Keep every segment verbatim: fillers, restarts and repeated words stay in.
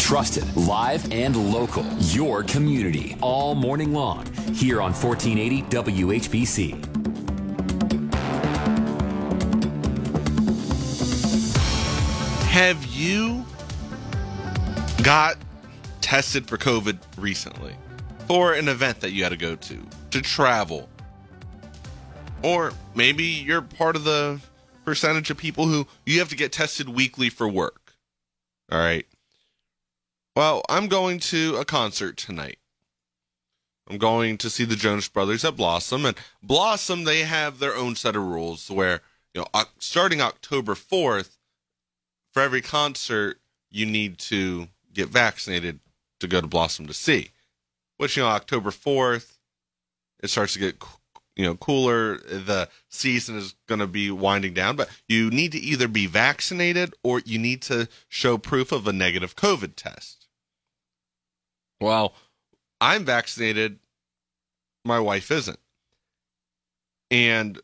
Trusted, live, and local. Your community all morning long here on fourteen eighty W H B C. Have you got tested for COVID recently for an event that you had to go to, to travel? Or maybe you're part of the percentage of people who you have to get tested weekly for work. All right. Well, I'm going to a concert tonight. I'm going to see the Jonas Brothers at Blossom. And Blossom, they have their own set of rules where, you know, starting October fourth, for every concert, you need to get vaccinated to go to Blossom to see. Which, you know, October fourth, it starts to get, you know, cooler. The season is going to be winding down. But you need to either be vaccinated or you need to show proof of a negative COVID test. Well, I'm vaccinated. My wife isn't. And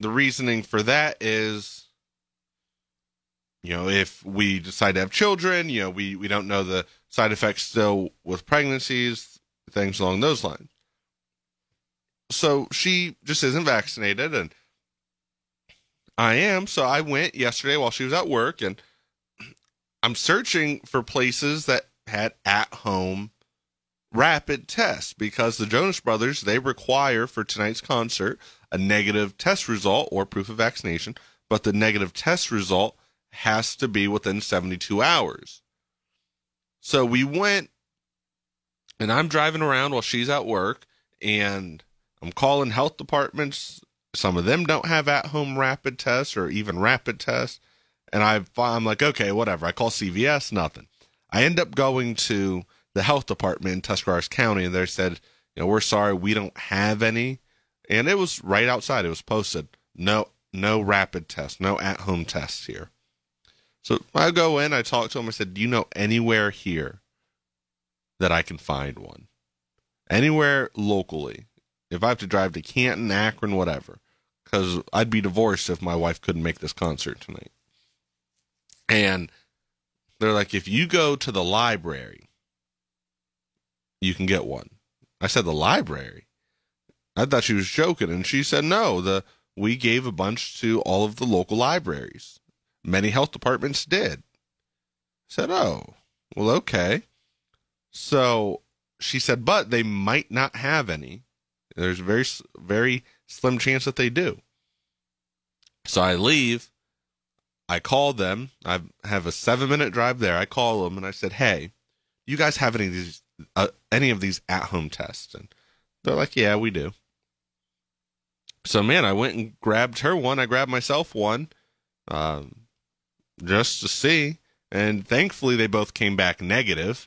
the reasoning for that is, you know, if we decide to have children, you know, we, we don't know the side effects still with pregnancies, things along those lines. So she just isn't vaccinated, and I am. So I went yesterday while she was at work, and I'm searching for places that had at-home rapid tests because the Jonas Brothers, they require for tonight's concert a negative test result or proof of vaccination, but the negative test result has to be within seventy-two hours. So we went, and I'm driving around while she's at work, and I'm calling health departments. Some of them don't have at-home rapid tests or even rapid tests. And I, I'm like, okay, whatever. I call C V S, nothing. I end up going to the health department in Tuscarawas County, and they said, you know, we're sorry, we don't have any. And it was right outside. It was posted. No, no rapid tests, no at-home tests here. So I go in, I talk to him, I said, do you know anywhere here that I can find one? Anywhere locally. If I have to drive to Canton, Akron, whatever. Because I'd be divorced if my wife couldn't make this concert tonight. And they're like, if you go to the library, you can get one. I said, the library? I thought she was joking. And she said, no, the we gave a bunch to all of the local libraries. Many health departments did. Said, oh, well, okay. So she said, but they might not have any. There's a very, very slim chance that they do. So I leave. I call them. I have a seven-minute drive there. I call them, and I said, hey, you guys have any of these, uh, any of these at-home tests? And they're like, yeah, we do. So, man, I went and grabbed her one. I grabbed myself one. Um. Just to see, and thankfully they both came back negative.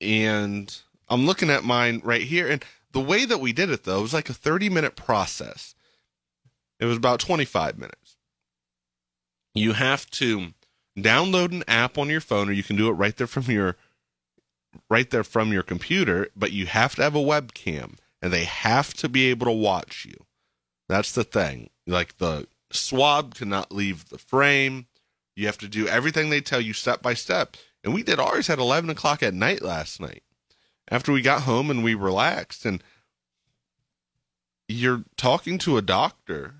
And I'm looking at mine right here, and the way that we did it, though, was like a thirty minute process. It was about twenty-five minutes. You have to download an app on your phone, or you can do it right there from your right there from your computer, but you have to have a webcam, and they have to be able to watch you. That's the thing. Like, the swab cannot leave the frame. You have to do everything they tell you step by step. And we did ours at eleven o'clock at night last night after we got home and we relaxed. And you're talking to a doctor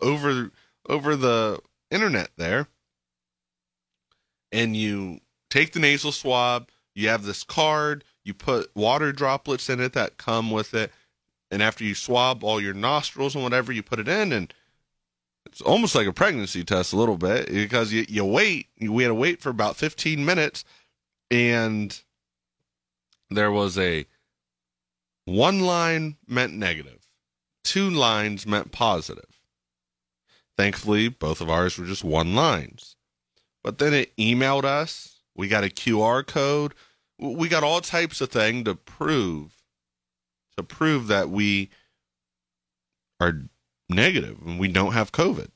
over, over the internet there. And you take the nasal swab. You have this card. You put water droplets in it that come with it. And after you swab all your nostrils and whatever, you put it in, and it's almost like a pregnancy test a little bit, because you, you wait. We had to wait for about fifteen minutes, and there was a one line meant negative. Two lines meant positive. Thankfully, both of ours were just one lines. But then it emailed us. We got a Q R code. We got all types of things to prove, to prove that we are negative and we don't have COVID.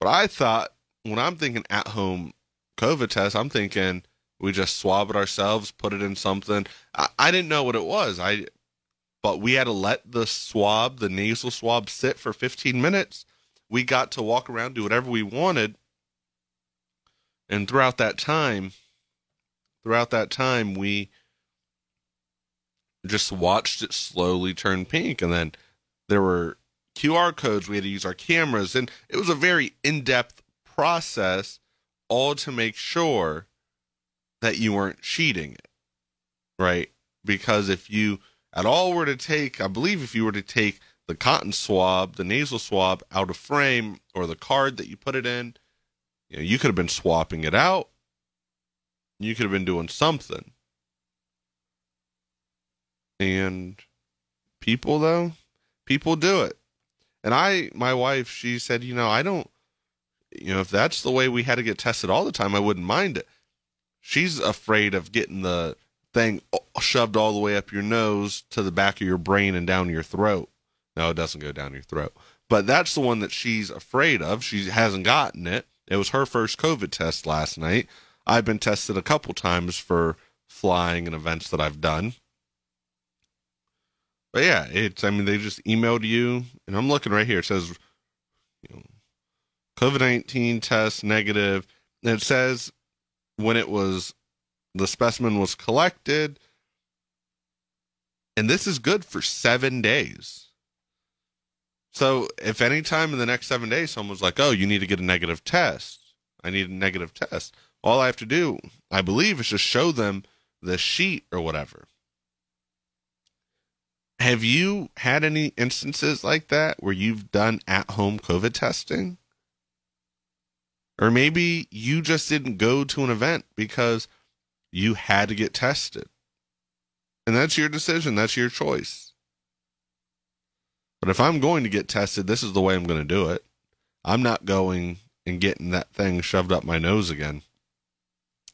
But I thought, when I'm thinking at-home COVID test, I'm thinking we just swab it ourselves, put it in something. I, I didn't know what it was. I, but we had to let the swab, the nasal swab, sit for fifteen minutes. We got to walk around, do whatever we wanted. And throughout that time, throughout that time, we just watched it slowly turn pink. And then there were Q R codes. We had to use our cameras. And it was a very in-depth process, all to make sure that you weren't cheating it, right? Because if you at all were to take, I believe if you were to take the cotton swab, the nasal swab out of frame, or the card that you put it in, you know, you could have been swapping it out. You could have been doing something. And people, though, people do it. And I, my wife, she said, you know, I don't, you know, if that's the way we had to get tested all the time, I wouldn't mind it. She's afraid of getting the thing shoved all the way up your nose to the back of your brain and down your throat. No, it doesn't go down your throat. But that's the one that she's afraid of. She hasn't gotten it. It was her first COVID test last night. I've been tested a couple times for flying and events that I've done. But yeah, it's, I mean, they just emailed you, and I'm looking right here. It says, you know, COVID nineteen test negative. And it says when it was, the specimen was collected. And this is good for seven days. So if any time in the next seven days, someone's like, oh, you need to get a negative test. I need a negative test. All I have to do, I believe, is just show them the sheet or whatever. Have you had any instances like that where you've done at-home COVID testing? Or maybe you just didn't go to an event because you had to get tested. And that's your decision. That's your choice. But if I'm going to get tested, this is the way I'm going to do it. I'm not going and getting that thing shoved up my nose again.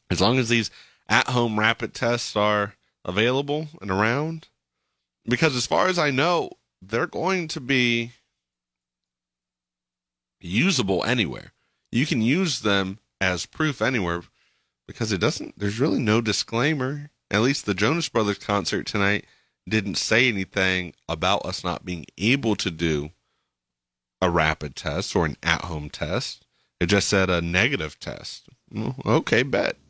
As long as these at-home rapid tests are available and around. Because as far as I know, they're going to be usable anywhere. You can use them as proof anywhere, because it doesn't, there's really no disclaimer. At least the Jonas Brothers concert tonight didn't say anything about us not being able to do a rapid test or an at-home test. It just said a negative test. Okay, bet.